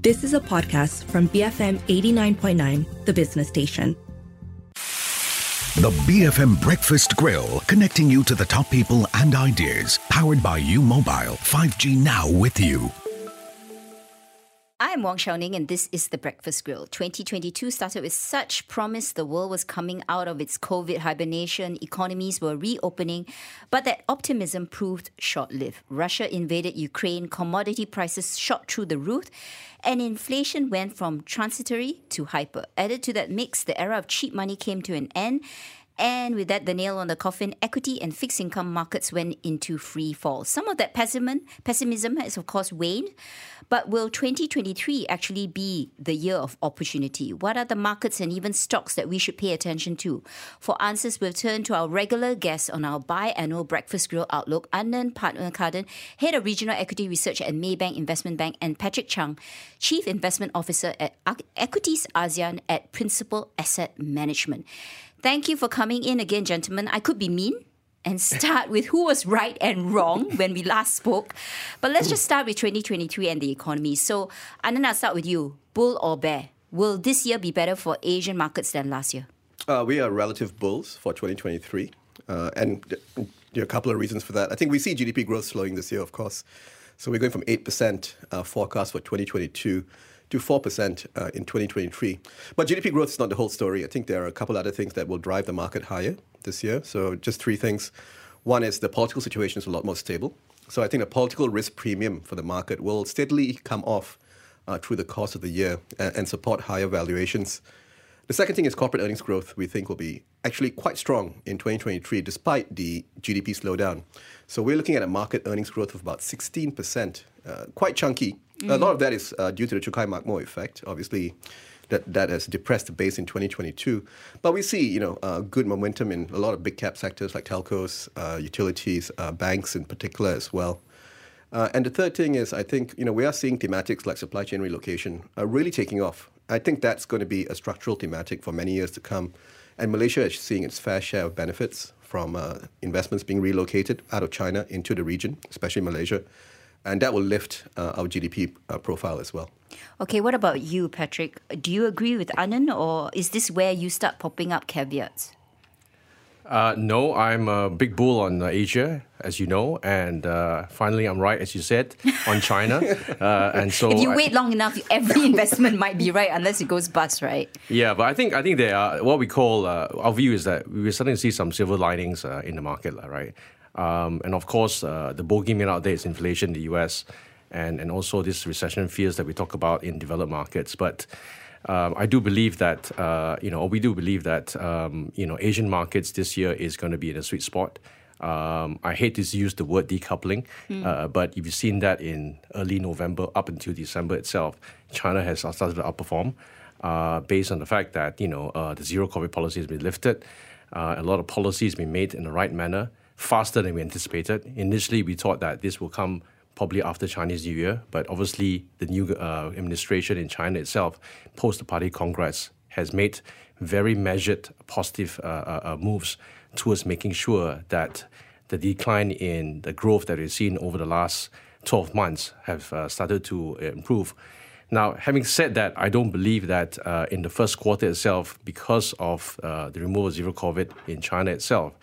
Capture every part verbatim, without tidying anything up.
This is a podcast from B F M eighty-nine point nine, the business station. The B F M Breakfast Grill, connecting you to the top people and ideas. Powered by U Mobile, five G now with you. I'm Wong Xiaoning and this is The Breakfast Grill. twenty twenty-two started with such promise. The world was coming out of its COVID hibernation. Economies were reopening. But that optimism proved short-lived. Russia invaded Ukraine. Commodity prices shot through the roof. And inflation went from transitory to hyper. Added to that mix, the era of cheap money came to an end. And with that, the nail on the coffin, equity and fixed income markets went into free fall. Some of that pessimism has, of course, waned. But will twenty twenty-three actually be the year of opportunity? What are the markets and even stocks that we should pay attention to? For answers, we'll turn to our regular guest on our biannual Breakfast Grill Outlook, Anand Patnukarden, Head of Regional Equity Research at Maybank Investment Bank, and Patrick Chang, Chief Investment Officer at Equities ASEAN at Principal Asset Management. Thank you for coming in again, gentlemen. I could be mean and start with who was right and wrong when we last spoke. But let's just start with twenty twenty-three and the economy. So, Anand, I'll start with you. Bull or bear? Will this year be better for Asian markets than last year? Uh, we are relative bulls for twenty twenty-three. Uh, and there are a couple of reasons for that. I think we see G D P growth slowing this year, of course. So we're going from eight percent uh, forecast for twenty twenty-two to four percent uh, in twenty twenty-three. But G D P growth is not the whole story. I think there are a couple other things that will drive the market higher this year. So just three things. One is the political situation is a lot more stable. So I think the political risk premium for the market will steadily come off uh, through the course of the year and, and support higher valuations. The second thing is corporate earnings growth, we think, will be actually quite strong in twenty twenty-three, despite the G D P slowdown. So we're looking at a market earnings growth of about sixteen percent, uh, quite chunky. Mm. A lot of that is uh, due to the Chukai Makmo effect. Obviously, that, that has depressed the base in twenty twenty-two. But we see, you know, uh, good momentum in a lot of big cap sectors like telcos, uh, utilities, uh, banks in particular as well. Uh, and the third thing is, I think, you know, we are seeing thematics like supply chain relocation uh, really taking off. I think that's going to be a structural thematic for many years to come. And Malaysia is seeing its fair share of benefits from uh, investments being relocated out of China into the region, especially Malaysia. And that will lift uh, our G D P uh, profile as well. Okay, what about you, Patrick? Do you agree with Anand, or is this where you start popping up caveats? Uh, no, I'm a big bull on uh, Asia, as you know, and uh, finally I'm right, as you said, on China. Uh, and so if you I, wait long enough, every investment might be right unless it goes bust, right? Yeah, but I think I think there are what we call uh, our view is that we're starting to see some silver linings uh, in the market, right? Um, and of course, uh, the bogeyman out there is inflation in the U S, and and also this recession fears that we talk about in developed markets, but. Um, I do believe that, uh, you know, we do believe that, um, you know, Asian markets this year is going to be in a sweet spot. Um, I hate to use the word decoupling, mm. uh, but if you've seen that in early November up until December itself, China has started to outperform uh, based on the fact that, you know, uh, the zero-COVID policy has been lifted. Uh, a lot of policy has been made in the right manner, faster than we anticipated. Initially, we thought that this will come probably after Chinese New Year, but obviously the new uh, administration in China itself, post the Party Congress, has made very measured positive uh, uh, moves towards making sure that the decline in the growth that we've seen over the last twelve months have uh, started to improve. Now, having said that, I don't believe that uh, in the first quarter itself, because of uh, the removal of zero COVID in China itself,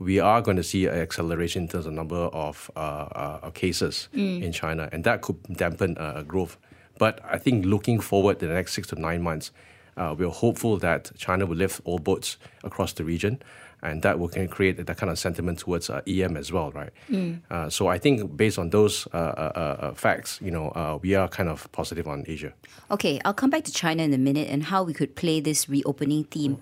we are going to see an acceleration in terms of number of uh, uh, cases mm. in China, and that could dampen uh, growth. But I think looking forward to the next six to nine months, uh, we're hopeful that China will lift all boats across the region, and that will create that kind of sentiment towards uh, E M as well, right? Mm. Uh, so I think based on those uh, uh, uh, facts, you know, uh, we are kind of positive on Asia. Okay, I'll come back to China in a minute and how we could play this reopening theme. Mm.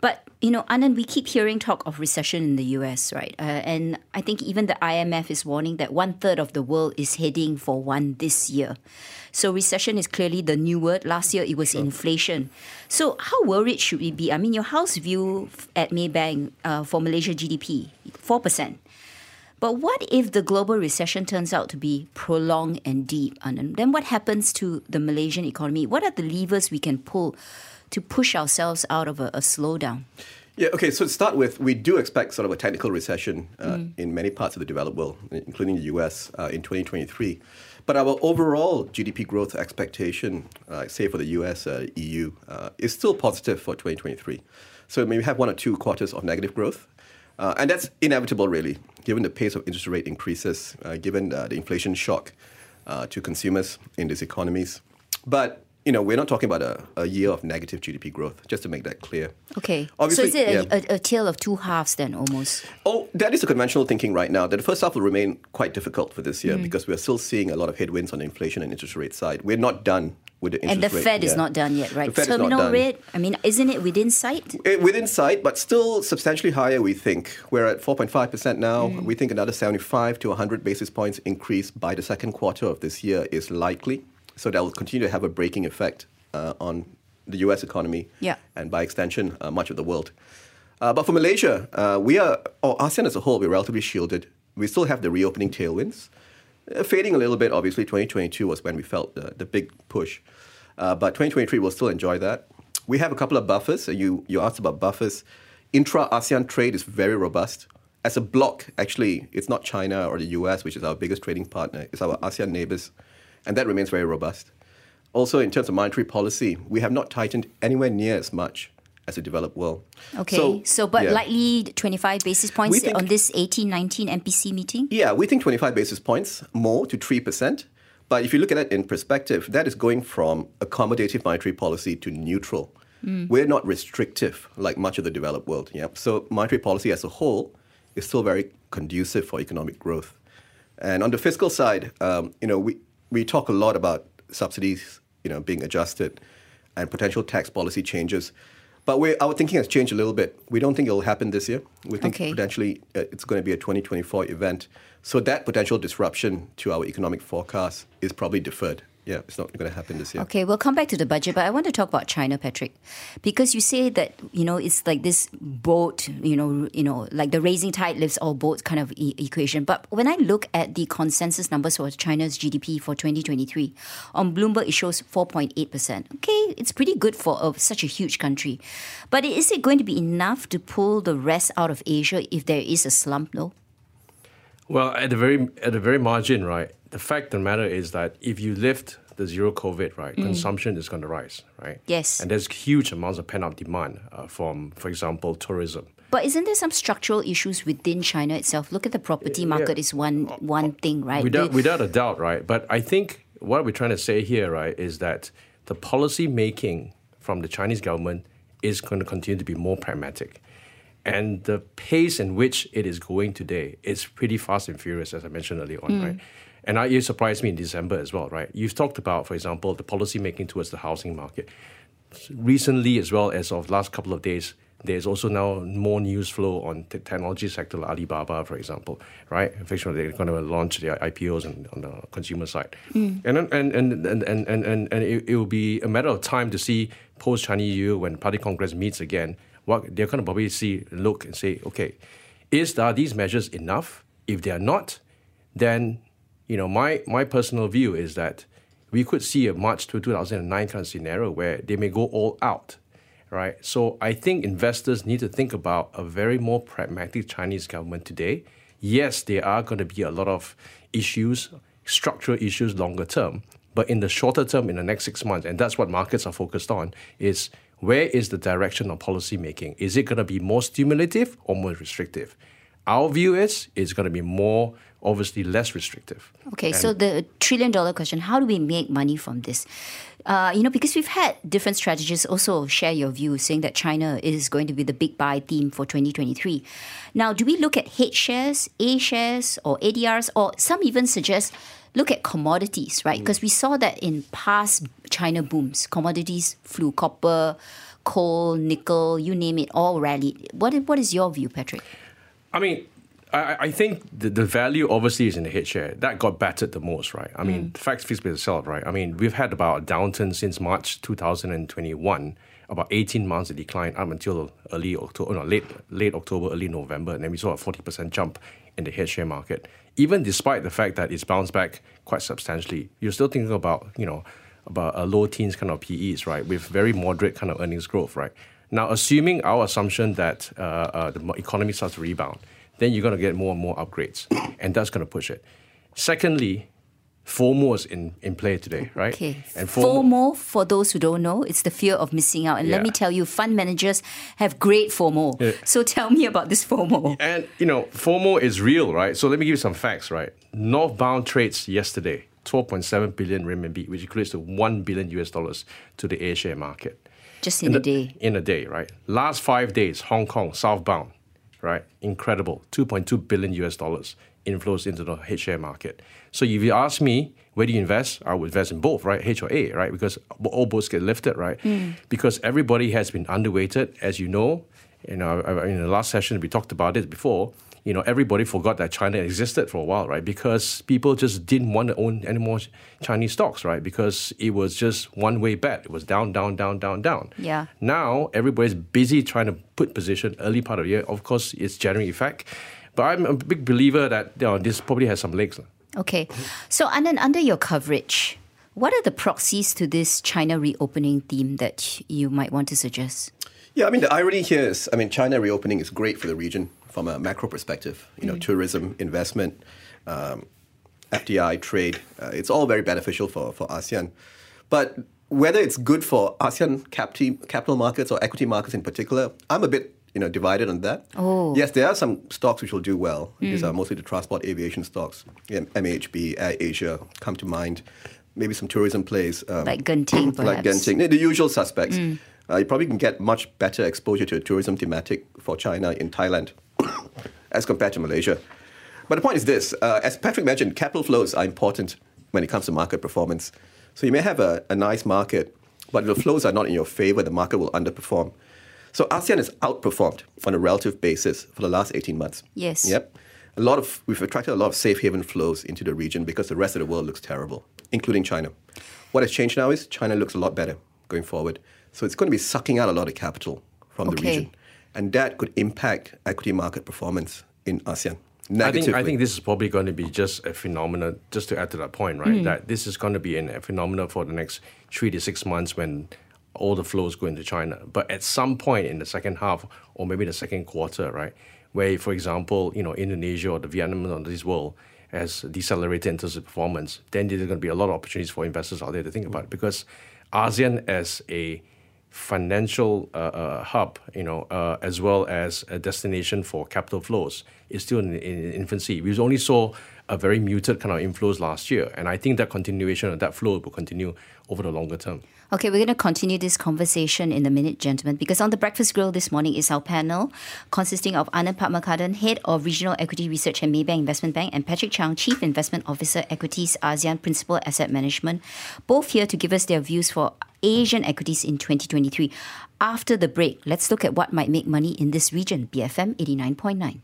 But, you know, Anand, we keep hearing talk of recession in the U S, right? Uh, and I think even the I M F is warning that one-third of the world is heading for one this year. So recession is clearly the new word. Last year, it was sure. inflation. So how worried should we be? I mean, your house view at Maybank uh, for Malaysia G D P, four percent. But what if the global recession turns out to be prolonged and deep, Anand? Then what happens to the Malaysian economy? What are the levers we can pull to push ourselves out of a, a slowdown? Yeah, okay, so to start with, we do expect sort of a technical recession uh, mm. in many parts of the developed world, including the U S, uh, in twenty twenty-three. But our overall G D P growth expectation, uh, say for the U S, uh, E U, uh, is still positive for twenty twenty-three. So maybe have one or two quarters of negative growth. Uh, and that's inevitable, really, given the pace of interest rate increases, uh, given uh, the inflation shock uh, to consumers in these economies. But, you know, we're not talking about a, a year of negative G D P growth, just to make that clear. Okay. Obviously, so is it yeah. a, a tale of two halves then, almost? Oh, that is the conventional thinking right now, that the first half will remain quite difficult for this year mm. because we're still seeing a lot of headwinds on the inflation and interest rate side. We're not done. With the and the rate, Fed yeah. is not done yet, right? Terminal rate, I mean, isn't it within sight? It, within sight, but still substantially higher, we think. We're at four point five percent now. Mm. We think another seventy-five to one hundred basis points increase by the second quarter of this year is likely. So that will continue to have a braking effect uh, on the U S economy yeah. and, by extension, uh, much of the world. Uh, but for Malaysia, uh, we are, or ASEAN as a whole, we're relatively shielded. We still have the reopening tailwinds. Fading a little bit, obviously. twenty twenty-two was when we felt the, the big push. Uh, but twenty twenty-three, we'll still enjoy that. We have a couple of buffers. You, you asked about buffers. Intra-ASEAN trade is very robust. As a bloc, actually, it's not China or the U S, which is our biggest trading partner. It's our ASEAN neighbours. And that remains very robust. Also, in terms of monetary policy, we have not tightened anywhere near as much as a developed world. Okay, so, so but yeah. likely twenty-five basis points think, on this eighteen nineteen M P C meeting? Yeah, we think twenty-five basis points more to three percent. But if you look at it in perspective, that is going from accommodative monetary policy to neutral. Mm. We're not restrictive like much of the developed world. Yeah? So monetary policy as a whole is still very conducive for economic growth. And on the fiscal side, um, you know, we, we talk a lot about subsidies, you know, being adjusted and potential tax policy changes. But we're, our thinking has changed a little bit. We don't think it'll happen this year. We think okay. potentially uh, it's going to be a twenty twenty-four event. So that potential disruption to our economic forecast is probably deferred. Yeah, it's not going to happen this year. Okay, we'll come back to the budget, but I want to talk about China, Patrick, because you say that, you know, it's like this boat, you know, you know, like the raising tide lifts all boats kind of e- equation. But when I look at the consensus numbers for China's G D P for twenty twenty-three, on Bloomberg, it shows four point eight percent. Okay, it's pretty good for a, such a huge country. But is it going to be enough to pull the rest out of Asia if there is a slump, though? Well, at the very at the very margin, right? The fact of the matter is that if you lift the zero COVID, right, mm. consumption is going to rise, right? Yes. And there's huge amounts of pent-up demand uh, from, for example, tourism. But isn't there some structural issues within China itself? Look at the property market yeah. is one one thing, right? Without, without a doubt, right? But I think what we're trying to say here, right, is that the policy making from the Chinese government is going to continue to be more pragmatic. And the pace in which it is going today is pretty fast and furious, as I mentioned earlier on, mm. right? And it surprised me in December as well, right? You've talked about, for example, the policy making towards the housing market. Recently, as well as of last couple of days, there's also now more news flow on the technology sector, like Alibaba, for example, right? They're going to launch their I P Os on, on the consumer side. Mm. And, and, and, and, and, and, and, and it, it will be a matter of time to see post-Chinese Year when Party Congress meets again. What they're going to probably see, look and say, okay, is are these measures enough? If they are not, then, you know, my, my personal view is that we could see a March to two thousand nine kind of scenario where they may go all out, right? So I think investors need to think about a very more pragmatic Chinese government today. Yes, there are going to be a lot of issues, structural issues longer term, but in the shorter term, in the next six months, and that's what markets are focused on, is where is the direction of policy making? Is it going to be more stimulative or more restrictive? Our view is it's going to be more, obviously, less restrictive. Okay, and so the trillion-dollar question, how do we make money from this? Uh, you know, because we've had different strategists also share your view, saying that China is going to be the big buy theme for twenty twenty-three. Now, do we look at H shares, A shares, or A D Rs, or some even suggest look at commodities, right? Because mm. we saw that in past China booms, commodities flew, copper, coal, nickel, you name it, all rallied. What, what is your view, Patrick? I mean, I, I think the, the value obviously is in the head share. That got battered the most, right? I mean, mm. facts speak for itself, right? I mean, we've had about a downturn since March two thousand twenty-one, about eighteen months of decline up until early October, no, late, late October, early November, and then we saw a forty percent jump in the head share market. Even despite the fact that it's bounced back quite substantially, you're still thinking about, you know, about a low teens kind of P Es, right, with very moderate kind of earnings growth, right? Now, assuming our assumption that uh, uh, the economy starts to rebound, then you're going to get more and more upgrades, and that's going to push it. Secondly, FOMO is in, in play today, right? Okay. And FOMO, FOMO, for those who don't know, it's the fear of missing out. And yeah. let me tell you, fund managers have great FOMO. Yeah. So tell me about this FOMO. And, you know, FOMO is real, right? So let me give you some facts, right? Northbound trades yesterday, twelve point seven billion renminbi, which equates to one billion U S dollars to the A-share market. Just in, in a the, day. In a day, right? Last five days, Hong Kong, southbound, right? Incredible. two point two billion U S dollars inflows into the H share market. So if you ask me, where do you invest? I would invest in both, right? H or A, right? Because all boats get lifted, right? Mm. Because everybody has been underweighted, as you know. You know, in the last session, we talked about it before. You know, everybody forgot that China existed for a while, right? Because people just didn't want to own any more Chinese stocks, right? Because it was just one-way bet. It was down, down, down, down, down. Yeah. Now, everybody's busy trying to put position early part of the year. Of course, it's January effect. But I'm a big believer that you know, this probably has some legs. Okay. So, Anand, under your coverage, what are the proxies to this China reopening theme that you might want to suggest? Yeah, I mean, the irony here is, I mean, China reopening is great for the region from a macro perspective. You know, mm. tourism, investment, um, F D I, trade, uh, it's all very beneficial for, for ASEAN. But whether it's good for ASEAN cap- capital markets or equity markets in particular, I'm a bit you know, divided on that. Oh. Yes, there are some stocks which will do well. Mm. These are mostly the transport aviation stocks. Yeah, M A H B, Air Asia come to mind. Maybe some tourism plays. Um, like Genting, perhaps. Like Genting. The usual suspects. Mm. Uh, you probably can get much better exposure to a tourism thematic for China in Thailand as compared to Malaysia. But the point is this. Uh, as Patrick mentioned, capital flows are important when it comes to market performance. So you may have a, a nice market, but if the flows are not in your favor, the market will underperform. So ASEAN has outperformed on a relative basis for the last eighteen months. Yes. Yep. A lot of we've attracted a lot of safe haven flows into the region because the rest of the world looks terrible, including China. What has changed now is China looks a lot better going forward. So it's going to be sucking out a lot of capital from okay. the region. And that could impact equity market performance in ASEAN. I think, I think this is probably going to be just a phenomenon, just to add to that point, right? Mm. That this is going to be an, a phenomenon for the next three to six months when all the flows go into China. But at some point in the second half, or maybe the second quarter, right, where, for example, you know, Indonesia or the Vietnam of this world has decelerated in terms of performance, then there's going to be a lot of opportunities for investors out there to think about it. Because ASEAN as a financial uh, uh, hub, you know, uh, as well as a destination for capital flows, is still in, in infancy. We only saw a very muted kind of inflows last year. And I think that continuation of that flow will continue over the longer term. Okay, we're going to continue this conversation in a minute, gentlemen, because on The Breakfast Grill this morning is our panel consisting of Anand Patnukarden, Head of Regional Equity Research at Maybank Investment Bank, and Patrick Chang, Chief Investment Officer, Equities, ASEAN, Principal Asset Management, both here to give us their views for Asian equities in twenty twenty-three. After the break, let's look at what might make money in this region, B F M eighty-nine point nine.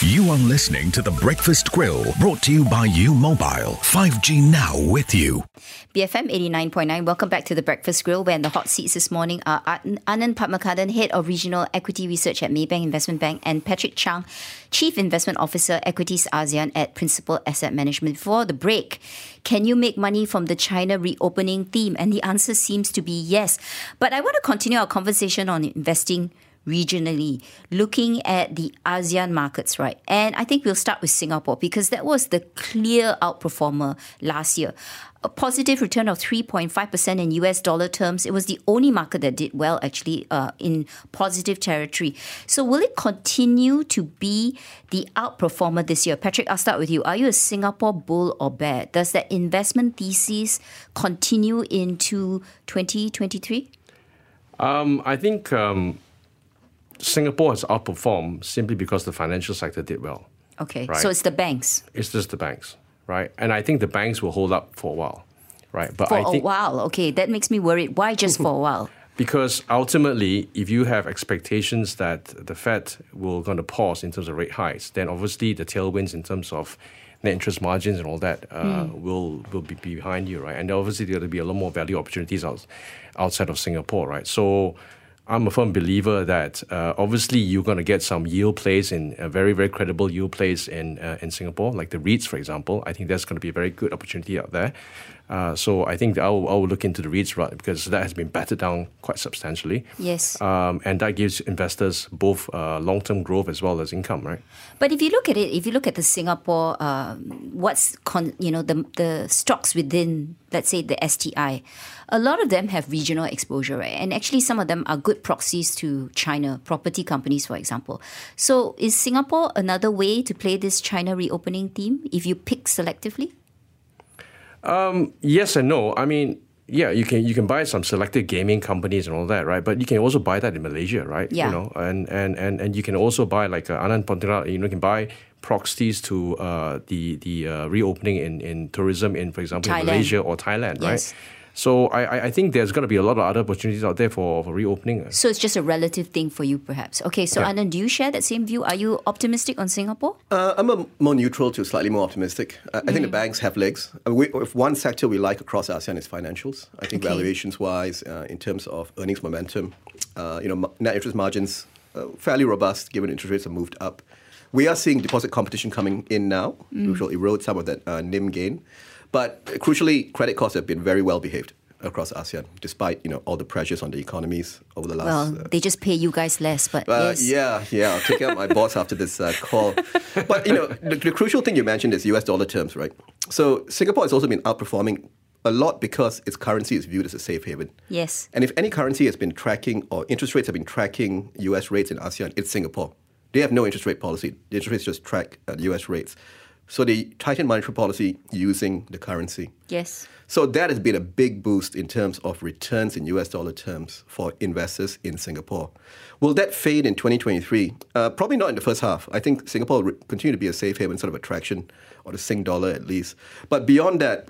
You are listening to The Breakfast Grill, brought to you by U Mobile. five G now with you. B F M eighty-nine point nine, welcome back to The Breakfast Grill, where in the hot seats this morning are Anand Patnukarden, Head of Regional Equity Research at Maybank Investment Bank, and Patrick Chang, Chief Investment Officer, Equities ASEAN at Principal Asset Management. Before the break, can you make money from the China reopening theme? And the answer seems to be yes. But I want to continue our conversation on investing regionally, looking at the ASEAN markets, right? And I think we'll start with Singapore because that was the clear outperformer last year. A positive return of three point five percent in U S dollar terms. It was the only market that did well, actually, uh, in positive territory. So will it continue to be the outperformer this year? Patrick, I'll start with you. Are you a Singapore bull or bear? Does that investment thesis continue into twenty twenty-three? Um, I think... Um Singapore has outperformed simply because the financial sector did well. Okay, right? So it's the banks. It's just the banks, right? And I think the banks will hold up for a while, right? But for I think, a while, okay. That makes me worried. Why just for a while? Because ultimately, if you have expectations that the Fed will going to pause in terms of rate hikes, then obviously the tailwinds in terms of net interest margins and all that uh, mm. will will be behind you, right? And obviously there will be a lot more value opportunities out, outside of Singapore, right? So I'm a firm believer that uh, obviously you're going to get some yield plays in a very, very credible yield plays in uh, in Singapore, like the REITs, for example. I think that's going to be a very good opportunity out there. Uh, so I think I will, I will look into the REITs, right, because that has been battered down quite substantially. Yes. Um, and that gives investors both uh, long-term growth as well as income, right? But if you look at it, if you look at the Singapore, uh, what's con- you know the the stocks within, let's say, the S T I, a lot of them have regional exposure, right? And actually some of them are good proxies to China, property companies, for example. So is Singapore another way to play this China reopening theme if you pick selectively? Um, yes and no. I mean, yeah, you can you can buy some selected gaming companies and all that, right? But you can also buy that in Malaysia, right? Yeah. You know, and and, and, and you can also buy like uh, Anand Patnukarden, you know, you can buy proxies to uh, the the uh, reopening in, in tourism in, for example, in Malaysia or Thailand, yes. Right? So I, I think there's going to be a lot of other opportunities out there for, for reopening. So it's just a relative thing for you, perhaps. Okay, so yeah. Anand, do you share that same view? Are you optimistic on Singapore? Uh, I'm a more neutral to slightly more optimistic. Uh, mm. I think the banks have legs. I mean, we, if one sector we like across ASEAN is financials. I think okay. valuations-wise, uh, in terms of earnings momentum, uh, you know, net interest margins, uh, fairly robust given interest rates have moved up. We are seeing deposit competition coming in now, mm. which will erode some of that uh, N I M gain. But crucially, credit costs have been very well behaved across ASEAN, despite you know all the pressures on the economies over the last. Well, uh, they just pay you guys less, but uh, yes. yeah, yeah. I'll take out my boss after this uh, call. But you know, the, the crucial thing you mentioned is U S dollar terms, right? So Singapore has also been outperforming a lot because its currency is viewed as a safe haven. Yes. And if any currency has been tracking or interest rates have been tracking U S rates in ASEAN, it's Singapore. They have no interest rate policy. The interest rates just track uh, U S rates. So they tightened monetary policy using the currency. Yes. So that has been a big boost in terms of returns in U S dollar terms for investors in Singapore. Will that fade in twenty twenty-three? Uh, probably not in the first half. I think Singapore will continue to be a safe haven sort of attraction, or the Sing dollar at least. But beyond that,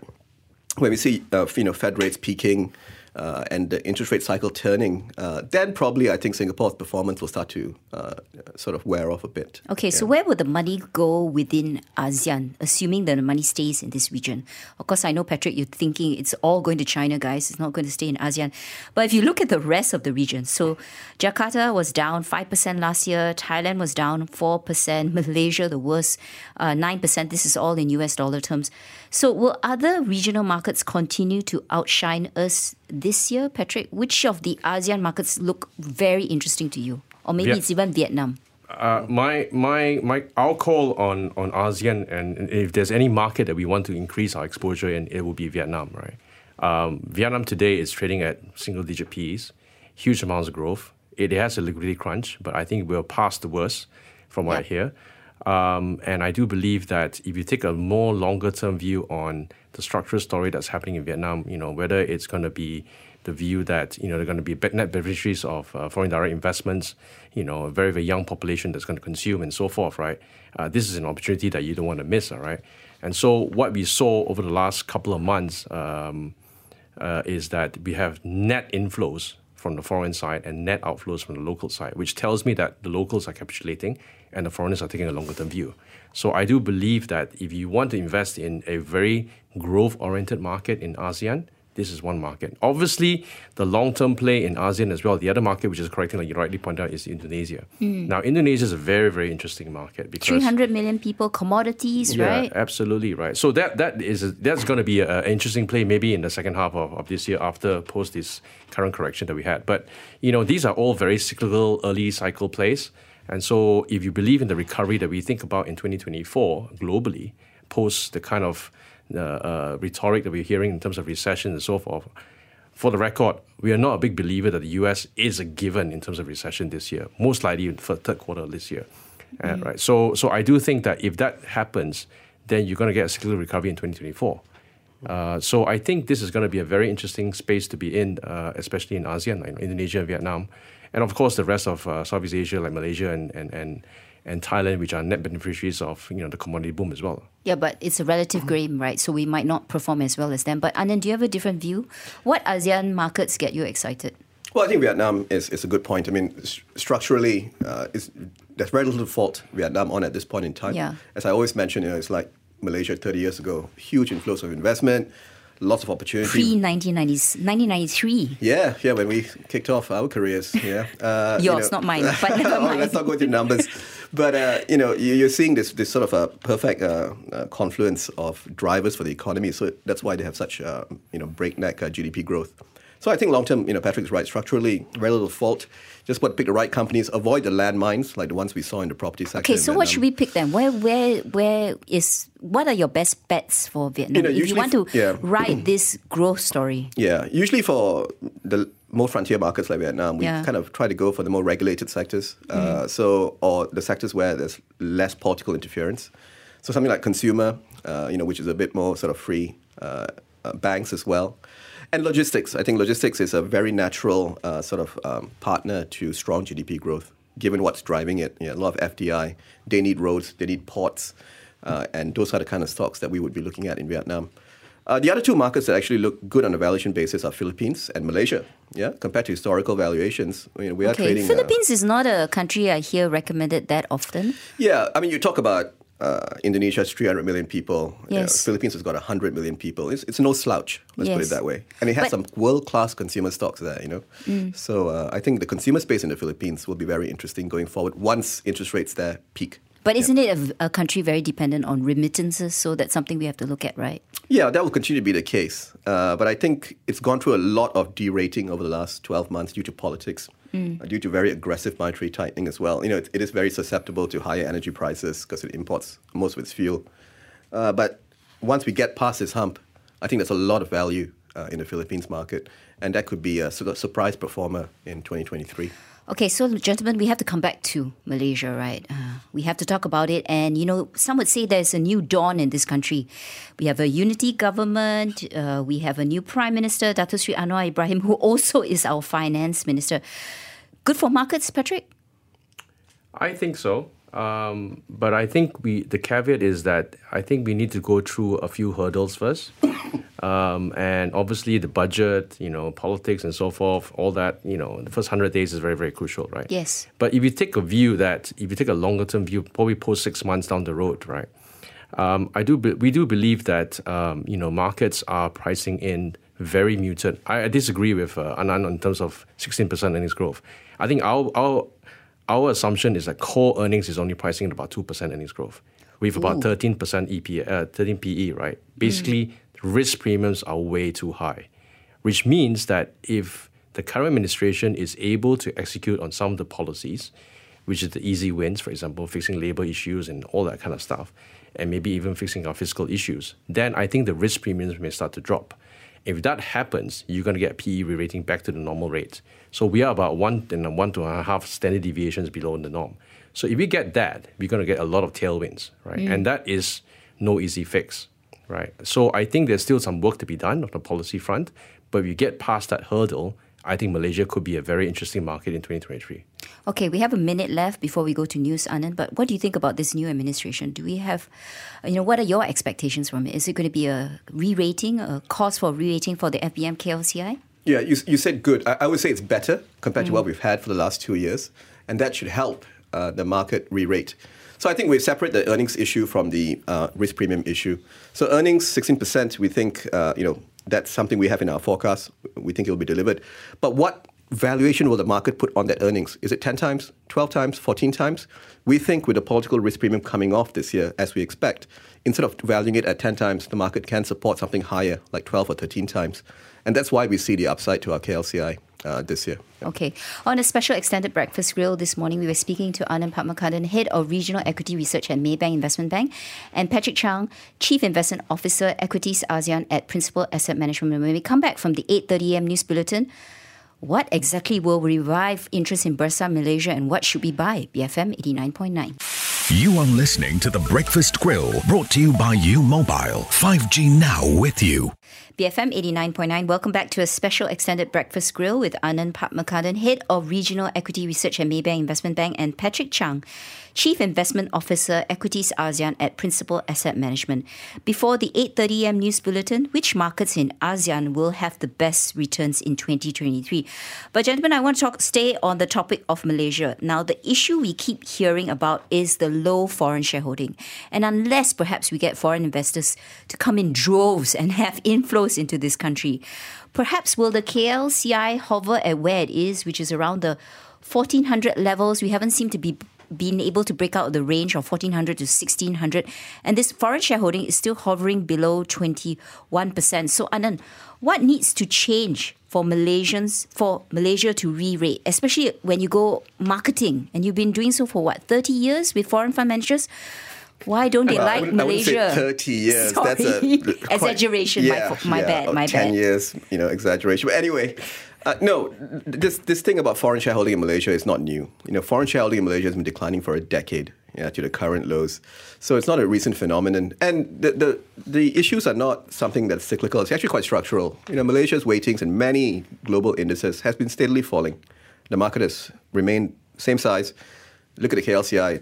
when we see uh, you know Fed rates peaking uh, and the interest rate cycle turning, uh, then probably I think Singapore's performance will start to uh, sort of wear off a bit. Okay, yeah. So where would the money go within ASEAN, assuming that the money stays in this region? Of course, I know, Patrick, you're thinking it's all going to China, guys. It's not going to stay in ASEAN. But if you look at the rest of the region, so Jakarta was down five percent last year. Thailand was down four percent. Malaysia, the worst, uh, nine percent. This is all in U S dollar terms. So will other regional markets continue to outshine us this year, Patrick? Which of the ASEAN markets look very interesting to you? Or maybe yeah. it's even Vietnam. Uh, my my my our call on, on ASEAN, and if there's any market that we want to increase our exposure in, it will be Vietnam, right? Um, Vietnam today is trading at single-digit P Es, huge amounts of growth. It has a liquidity crunch, but I think we're past the worst from right yeah. here. Um, and I do believe that if you take a more longer-term view on the structural story that's happening in Vietnam, you know, whether it's going to be the view that, you know, they're going to be net beneficiaries of uh, foreign direct investments, you know, a very, very young population that's going to consume and so forth, right? Uh, this is an opportunity that you don't want to miss, all right? And so what we saw over the last couple of months um, uh, is that we have net inflows from the foreign side and net outflows from the local side, which tells me that the locals are capitulating and the foreigners are taking a longer-term view. So I do believe that if you want to invest in a very growth-oriented market in ASEAN, this is one market. Obviously, the long-term play in ASEAN as well, the other market, which is correcting, like you rightly point out, is Indonesia. Mm. Now, Indonesia is a very, very interesting market because three hundred million people, commodities, yeah, right? Absolutely, right. So that that is a, that's going to be an interesting play maybe in the second half of, of this year after post this current correction that we had. But, you know, these are all very cyclical, early cycle plays. And so if you believe in the recovery that we think about in twenty twenty-four globally, post the kind of Uh, uh, rhetoric that we're hearing in terms of recession and so forth. For the record, we are not a big believer that the U S is a given in terms of recession this year, most likely for the third quarter of this year. Mm-hmm. Uh, right. So so I do think that if that happens, then you're going to get a cyclical recovery in twenty twenty-four. Uh, so I think this is going to be a very interesting space to be in, uh, especially in ASEAN, like Indonesia and Vietnam. And of course, the rest of uh, Southeast Asia, like Malaysia and and, and and Thailand, which are net beneficiaries of, you know, the commodity boom as well. Yeah, but it's a relative game, right? So we might not perform as well as them. But Anand, do you have a different view? What ASEAN markets get you excited? Well, I think Vietnam is, is a good point. I mean, st- structurally, uh, it's, there's very little fault Vietnam on at this point in time. Yeah. As I always mention, you know, it's like Malaysia thirty years ago, huge inflows of investment, lots of opportunity. Pre-nineteen nineties, nineteen ninety-three. Yeah, yeah, when we kicked off our careers. Yeah, uh, yours, you know, not mine. But never mind. Let's not go into numbers. But uh, you know, you're seeing this this sort of a perfect uh, uh, confluence of drivers for the economy. So that's why they have such uh, you know breakneck uh, G D P growth. So I think long term, you know, Patrick's right. Structurally, very little fault. Just what pick the right companies. Avoid the landmines like the ones we saw in the property sector. Okay, so what should we pick then? Where, where, where is? What are your best bets for Vietnam? You know, if you want to yeah. write this growth story. Yeah, usually for the more frontier markets like Vietnam, we yeah. kind of try to go for the more regulated sectors. Mm. Uh, so or the sectors where there's less political interference. So something like consumer, uh, you know, which is a bit more sort of free. Uh, uh, banks as well. And logistics. I think logistics is a very natural uh, sort of um, partner to strong G D P growth, given what's driving it. You know, a lot of F D I. They need roads. They need ports. Uh, and those are the kind of stocks that we would be looking at in Vietnam. Uh, the other two markets that actually look good on a valuation basis are Philippines and Malaysia. Yeah, compared to historical valuations, I mean, we are okay. trading... Philippines uh, is not a country I hear recommended that often. Yeah, I mean, you talk about Uh, Indonesia has three hundred million people. Yes. You know, Philippines has got one hundred million people. It's, it's no slouch, let's yes. put it that way. And it has but, some world-class consumer stocks there, you know. Mm. So uh, I think the consumer space in the Philippines will be very interesting going forward once interest rates there peak. But isn't yeah. it a, a country very dependent on remittances? So that's something we have to look at, right? Yeah, that will continue to be the case. Uh, but I think it's gone through a lot of derating over the last twelve months due to politics, mm. uh, due to very aggressive monetary tightening as well. You know, it, it is very susceptible to higher energy prices because it imports most of its fuel. Uh, but once we get past this hump, I think there's a lot of value uh, in the Philippines market. And that could be a sort of surprise performer in twenty twenty-three. Okay, so gentlemen, we have to come back to Malaysia, right? Uh, we have to talk about it. And, you know, some would say there's a new dawn in this country. We have a unity government. Uh, we have a new Prime Minister, Dato' Sri Anwar Ibrahim, who also is our finance minister. Good for markets, Patrick? I think so. Um, but I think we the caveat is that I think we need to go through a few hurdles first. Um, and obviously the budget, you know, politics and so forth, all that, you know, the first one hundred days is very, very crucial, right? Yes. But if you take a view that, if you take a longer term view, probably post six months down the road, right? Um, I do, be- we do believe that, um, you know, markets are pricing in very muted. I, I disagree with uh, Anand in terms of sixteen percent earnings growth. I think our, our, our assumption is that core earnings is only pricing at about two percent earnings growth. We have about Ooh. thirteen percent E P, uh, thirteen P E, right? Basically, mm. risk premiums are way too high, which means that if the current administration is able to execute on some of the policies, which is the easy wins, for example, fixing labor issues and all that kind of stuff, and maybe even fixing our fiscal issues, then I think the risk premiums may start to drop. If that happens, you're going to get P E re-rating back to the normal rate. So we are about one and one to a half standard deviations below the norm. So if we get that, we're going to get a lot of tailwinds, right? Mm. And that is no easy fix. Right. So I think there's still some work to be done on the policy front. But if you get past that hurdle, I think Malaysia could be a very interesting market in twenty twenty-three. Okay, we have a minute left before we go to news, Anand. But what do you think about this new administration? Do we have, you know, what are your expectations from it? Is it going to be a re-rating, a cause for re-rating for the F B M K L C I? Yeah, you, you said good. I, I would say it's better compared mm. to what we've had for the last two years. And that should help uh, the market re-rate. So I think we separate the earnings issue from the uh, risk premium issue. So earnings, sixteen percent, we think, uh, you know, that's something we have in our forecast. We think it will be delivered. But what valuation will the market put on that earnings? Is it ten times, twelve times, fourteen times? We think with the political risk premium coming off this year, as we expect, instead of valuing it at ten times, the market can support something higher, like twelve or thirteen times. And that's why we see the upside to our K L C I. Uh, this year. Yeah. Okay. On a special extended breakfast grill this morning, we were speaking to Anand Patnukarden, Head of Regional Equity Research at Maybank Investment Bank, and Patrick Chang, Chief Investment Officer, Equities ASEAN at Principal Asset Management. When we come back from the eight thirty a.m. news bulletin, what exactly will revive interest in Bursa Malaysia and what should we buy? B F M eighty-nine point nine. You are listening to The Breakfast Grill, brought to you by U Mobile. five G now with you. B F M eighty-nine point nine, welcome back to a special extended breakfast grill with Anand Patnukarden, Head of Regional Equity Research at Maybank Investment Bank, and Patrick Chang, Chief Investment Officer, Equities ASEAN at Principal Asset Management. Before the eight thirty a.m. news bulletin, which markets in ASEAN will have the best returns in twenty twenty-three? But gentlemen, I want to talk, stay on the topic of Malaysia. Now, the issue we keep hearing about is the low foreign shareholding. And unless perhaps we get foreign investors to come in droves and have inflows into this country, perhaps will the K L C I hover at where it is, which is around the fourteen hundred levels? We haven't seemed to be been able to break out the range of fourteen hundred to sixteen hundred, and this foreign shareholding is still hovering below twenty-one percent. So Anand, what needs to change for Malaysians, for Malaysia to re-rate, especially when you go marketing, and you've been doing so for what, thirty years with foreign fund managers? Why don't they well, like I Malaysia? I wouldn't say thirty years. Sorry. That's a quite, exaggeration. Yeah, my my yeah, bad. My ten bad. ten years, you know, exaggeration. But anyway, uh, no, this this thing about foreign shareholding in Malaysia is not new. You know, foreign shareholding in Malaysia has been declining for a decade, you know, to the current lows. So it's not a recent phenomenon. And the, the the issues are not something that's cyclical. It's actually quite structural. You know, Malaysia's weightings in many global indices has been steadily falling. The market has remained same size. Look at the K L C I.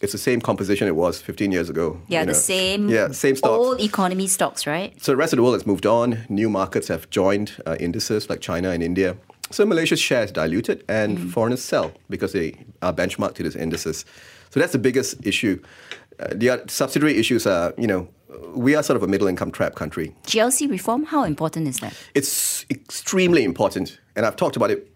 It's the same composition it was fifteen years ago. Yeah, you know. the same, yeah, same stocks. Old economy stocks, right? So the rest of the world has moved on. New markets have joined uh, indices like China and India. So Malaysia's share is diluted and mm. foreigners sell because they are benchmarked to these indices. So that's the biggest issue. Uh, the subsidiary issues are, you know, we are sort of a middle-income trap country. G L C reform, how important is that? It's extremely important. And I've talked about it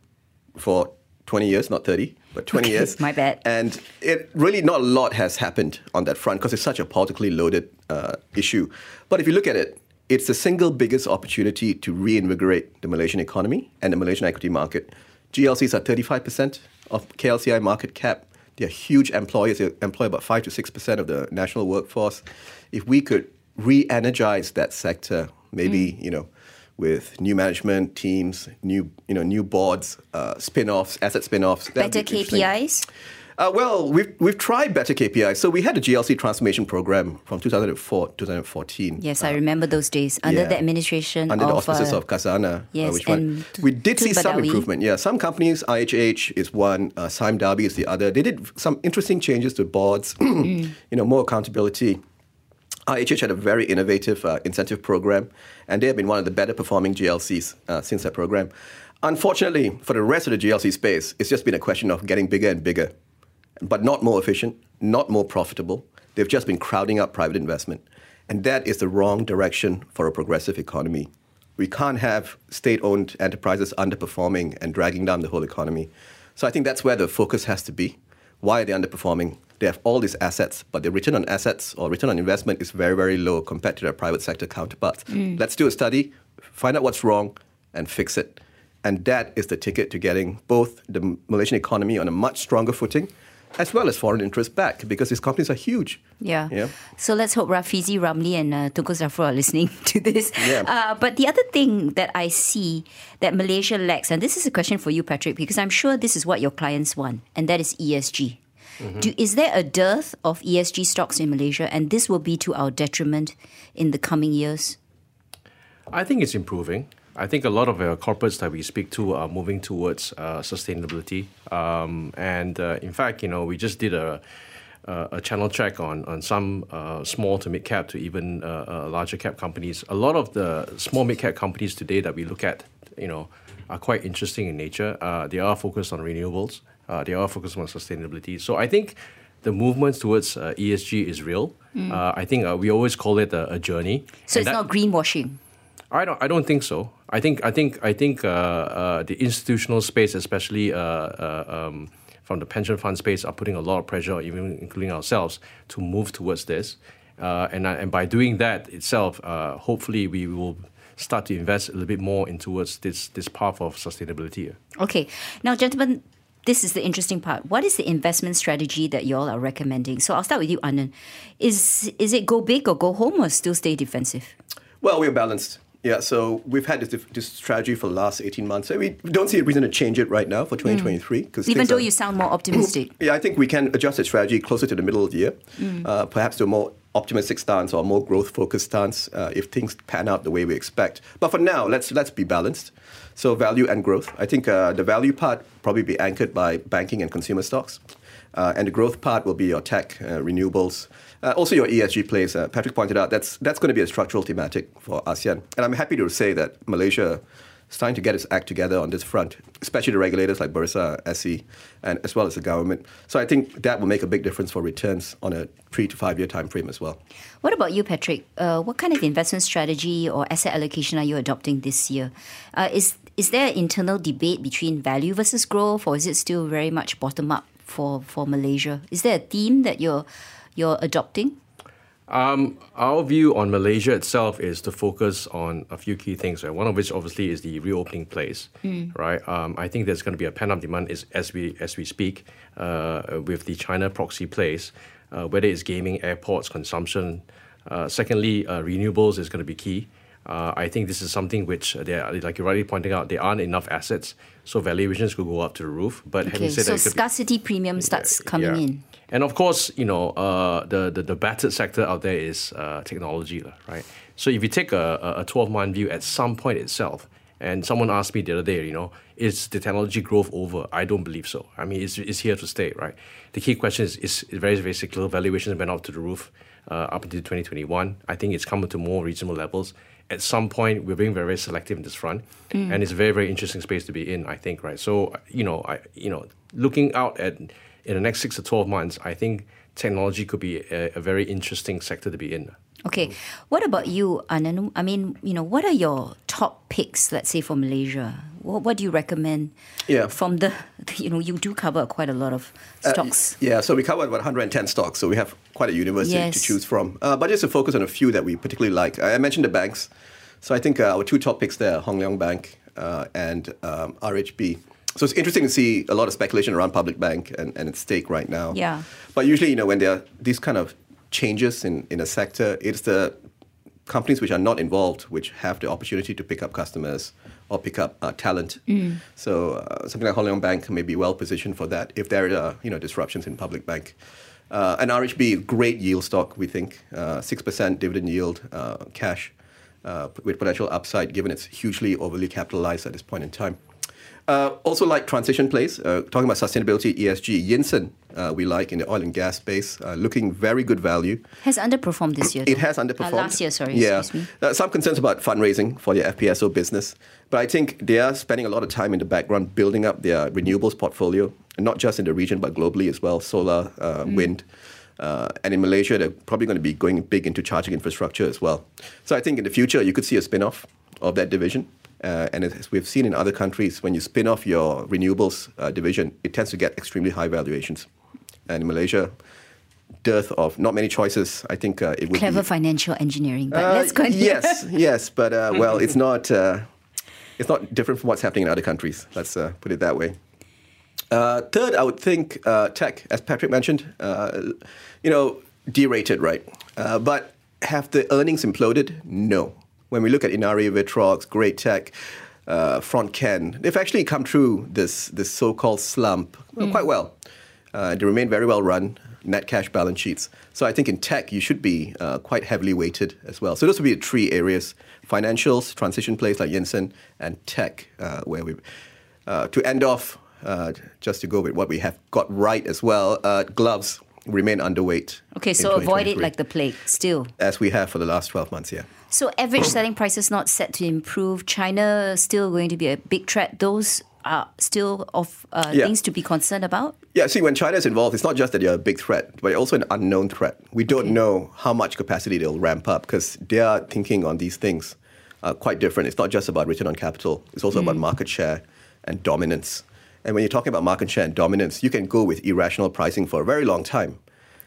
for twenty years, not thirty, but twenty years. My bad. And it really, not a lot has happened on that front because it's such a politically loaded uh, issue. But if you look at it, it's the single biggest opportunity to reinvigorate the Malaysian economy and the Malaysian equity market. G L Cs are thirty-five percent of K L C I market cap. They are huge employers. They employ about five to six percent of the national workforce. If we could re-energize that sector, maybe, mm. you know, with new management teams, new you know new boards, uh, spin-offs, asset spin-offs. Better K P Is? Uh, well, we've we've tried better K P Is. So we had a G L C transformation program from two thousand four to twenty fourteen. Yes, uh, I remember those days under yeah, the administration under of, the auspices uh, of Kazana. Yes, uh, which and one, we did see some improvement. Yeah, some companies, I H H is one, uh, Sime Darby is the other. They did some interesting changes to boards. mm. You know, more accountability. I H H had a very innovative uh, incentive program, and they have been one of the better performing G L Cs uh, since that program. Unfortunately, for the rest of the G L C space, it's just been a question of getting bigger and bigger, but not more efficient, not more profitable. They've just been crowding up private investment, and that is the wrong direction for a progressive economy. We can't have state-owned enterprises underperforming and dragging down the whole economy. So I think that's where the focus has to be. Why are they underperforming? They have all these assets, but the return on assets or return on investment is very, very low compared to their private sector counterparts. Mm. Let's do a study, find out what's wrong, and fix it. And that is the ticket to getting both the Malaysian economy on a much stronger footing as well as foreign interest back, because these companies are huge. Yeah. yeah. So let's hope Rafizi, Ramli and uh, Tunku Zafar are listening to this. Yeah. Uh, but the other thing that I see that Malaysia lacks, and this is a question for you, Patrick, because I'm sure this is what your clients want, and that is E S G. Mm-hmm. Do, is there a dearth of E S G stocks in Malaysia, and this will be to our detriment in the coming years? I think it's improving. I think a lot of our corporates that we speak to are moving towards uh, sustainability. Um, and uh, in fact, you know, we just did a, a, a channel check on, on some uh, small to mid-cap to even uh, uh, larger cap companies. A lot of the small mid-cap companies today that we look at, you know, are quite interesting in nature. Uh, they are focused on renewables. Uh, they are focused on sustainability. So I think the movement towards uh, E S G is real. Mm. Uh, I think uh, we always call it a, a journey. So and it's that, not greenwashing? I don't. I don't think so. I think. I think. I think. Uh, uh, the institutional space, especially uh, uh, um, from the pension fund space, are putting a lot of pressure, even including ourselves, to move towards this. Uh, and and by doing that itself, uh, hopefully we will start to invest a little bit more in towards this this path of sustainability. Okay. Now, gentlemen, this is the interesting part. What is the investment strategy that you all are recommending? So I'll start with you, Anand. Is is it go big or go home, or still stay defensive? Well, we're balanced. Yeah, so we've had this, this strategy for the last eighteen months. So we don't see a reason to change it right now for twenty twenty-three. Mm. Even though are, you sound more optimistic. Yeah, I think we can adjust the strategy closer to the middle of the year, mm. uh, perhaps to a more optimistic stance or a more growth-focused stance uh, if things pan out the way we expect. But for now, let's let's be balanced. So value and growth. I think uh, the value part probably be anchored by banking and consumer stocks. Uh, and the growth part will be your tech, uh, renewables, uh, also your E S G plays. Uh, Patrick pointed out that's that's going to be a structural thematic for ASEAN. And I'm happy to say that Malaysia is trying to get its act together on this front, especially the regulators like Bursa S E, and as well as the government. So I think that will make a big difference for returns on a three to five year time frame as well. What about you, Patrick? Uh, what kind of investment strategy or asset allocation are you adopting this year? Uh, is, is there an internal debate between value versus growth, or is it still very much bottom up? for, for Malaysia? Is there a theme that you're, you're adopting? Um, our view on Malaysia itself is to focus on a few key things, right? One of which obviously is the reopening place, mm. right? Um, I think there's going to be a pent-up demand is, as we as we speak uh, with the China proxy plays, uh, whether it's gaming, airports, consumption. Uh, secondly, uh, renewables is going to be key. Uh, I think this is something which, they are, like you're rightly pointing out, there aren't enough assets, so valuations could go up to the roof. But okay, having said so that, scarcity be, premium starts yeah, coming yeah. in. And of course, you know, uh, the, the the battered sector out there is uh, technology, right? So if you take a a twelve-month view at some point itself, and someone asked me the other day, you know, is the technology growth over? I don't believe so. I mean, it's, it's here to stay, right? The key question is, is very, very cyclical. Valuations went up to the roof uh, up until twenty twenty-one. I think it's come to more reasonable levels. At some point, we're being very, very selective in this front, mm. and it's a very, very interesting space to be in, I think, right? So, you know, I, you know, looking out at in the next six to twelve months, I think technology could be a, a very interesting sector to be in. Okay, what about you, Anand? I mean, you know, what are your top picks, let's say, for Malaysia? What, what do you recommend? Yeah. From the, you know, you do cover quite a lot of stocks. Uh, yeah, so we covered about one hundred ten stocks, so we have quite a universe yes. to choose from. Uh, but just to focus on a few that we particularly like. I mentioned the banks, so I think uh, our two top picks there, Hong Leong Bank uh, and um, R H B. So it's interesting to see a lot of speculation around Public Bank and, and its stake right now. Yeah. But usually, you know, when there are these kind of changes in, in a sector, it's the companies which are not involved which have the opportunity to pick up customers or pick up uh, talent. Mm. So uh, something like Hong Leong Bank may be well positioned for that if there are you know disruptions in Public Bank. Uh, and R H B, great yield stock, we think, uh, six percent dividend yield, uh, cash, uh, with potential upside given it's hugely overly capitalized at this point in time. Uh, also like transition plays, uh, talking about sustainability, E S G, Yinsen, uh, we like in the oil and gas space, uh, looking very good value. Has underperformed this year. It has underperformed. Uh, last year, sorry, yeah. excuse me. Uh, some concerns about fundraising for their F P S O business, but I think they are spending a lot of time in the background building up their renewables portfolio, not just in the region, but globally as well, solar, uh, mm. wind. Uh, and in Malaysia, they're probably going to be going big into charging infrastructure as well. So I think in the future, you could see a spin-off of that division. Uh, and as we've seen in other countries, when you spin off your renewables uh, division, it tends to get extremely high valuations. And in Malaysia, dearth of not many choices, I think uh, it would Clever be... Clever financial engineering, but uh, let's continue. Yes, yes, but uh, well, it's not uh, it's not different from what's happening in other countries. Let's uh, put it that way. Uh, third, I would think uh, tech, as Patrick mentioned, uh, you know, derated, right? Uh, but have the earnings imploded? No. When we look at Inari, Vitrox, Great Tech, uh, Front Ken, they've actually come through this this so-called slump mm. quite well. Uh, they remain very well run, net cash balance sheets. So I think in tech, you should be uh, quite heavily weighted as well. So those would be the three areas, financials, transition plays like Yinsen, and tech, uh, where we, uh, to end off, uh, just to go with what we have got right as well, uh, gloves remain underweight. Okay, so avoid it like the plague still. As we have for the last twelve months, yeah. So average selling prices not set to improve. China still going to be a big threat. Those are still of uh, yeah. things to be concerned about? Yeah, see, when China is involved, it's not just that you're a big threat, but also an unknown threat. We don't okay. know how much capacity they'll ramp up because their thinking on these things are quite different. It's not just about return on capital. It's also mm. about market share and dominance. And when you're talking about market share and dominance, you can go with irrational pricing for a very long time.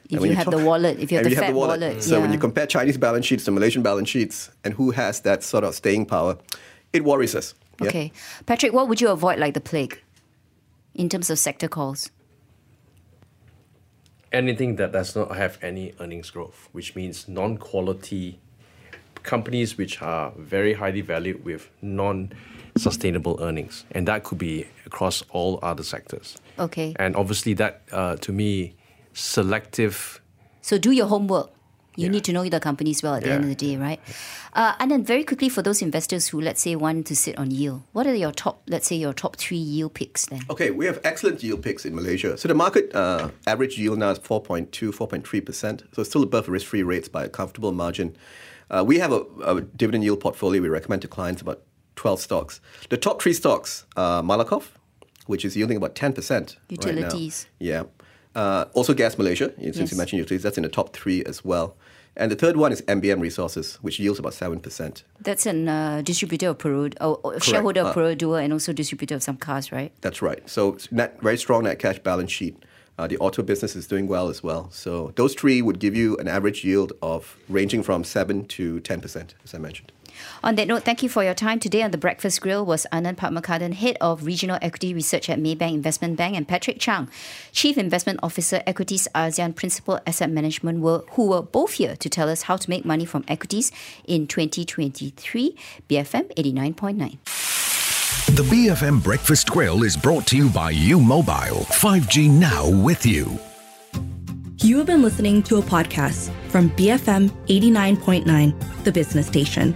If you, you have talk, the wallet, if you have the Fed wallet. wallet. So yeah. when you compare Chinese balance sheets to Malaysian balance sheets and who has that sort of staying power, it worries us. Yeah? Okay. Patrick, what would you avoid like the plague in terms of sector calls? Anything that does not have any earnings growth, which means non-quality companies which are very highly valued with non-sustainable earnings. And that could be across all other sectors. Okay. And obviously that, uh, to me... Selective. So do your homework. You yeah. need to know the companies well at the yeah. end of the day, right? Uh, and then very quickly for those investors who, let's say, want to sit on yield, what are your top, let's say, your top three yield picks then? Okay, we have excellent yield picks in Malaysia. So the market uh, average yield now is four point two, four point three percent. So it's still above risk-free rates by a comfortable margin. Uh, we have a, a dividend yield portfolio we recommend to clients, about twelve stocks. The top three stocks are Malakoff, which is yielding about ten percent. Utilities. Right now. Yeah. Uh, also Gas Malaysia, since yes. you mentioned utilities, that's in the top three as well. And the third one is M B M Resources, which yields about seven percent. That's a uh, distributor of Perodua, or, or shareholder uh, of Perodua and also distributor of some cars, right? That's right. So net, very strong net cash balance sheet. Uh, the auto business is doing well as well. So those three would give you an average yield of ranging from seven to ten percent, as I mentioned. On that note, thank you for your time. Today on The Breakfast Grill was Anand Patnukarden, Head of Regional Equity Research at Maybank Investment Bank, and Patrick Chang, Chief Investment Officer, Equities ASEAN Principal Asset Management, who were both here to tell us how to make money from equities in twenty twenty-three. B F M eighty-nine point nine. The B F M Breakfast Grill is brought to you by U Mobile. five G now with you. You have been listening to a podcast from B F M eighty-nine point nine, the business station.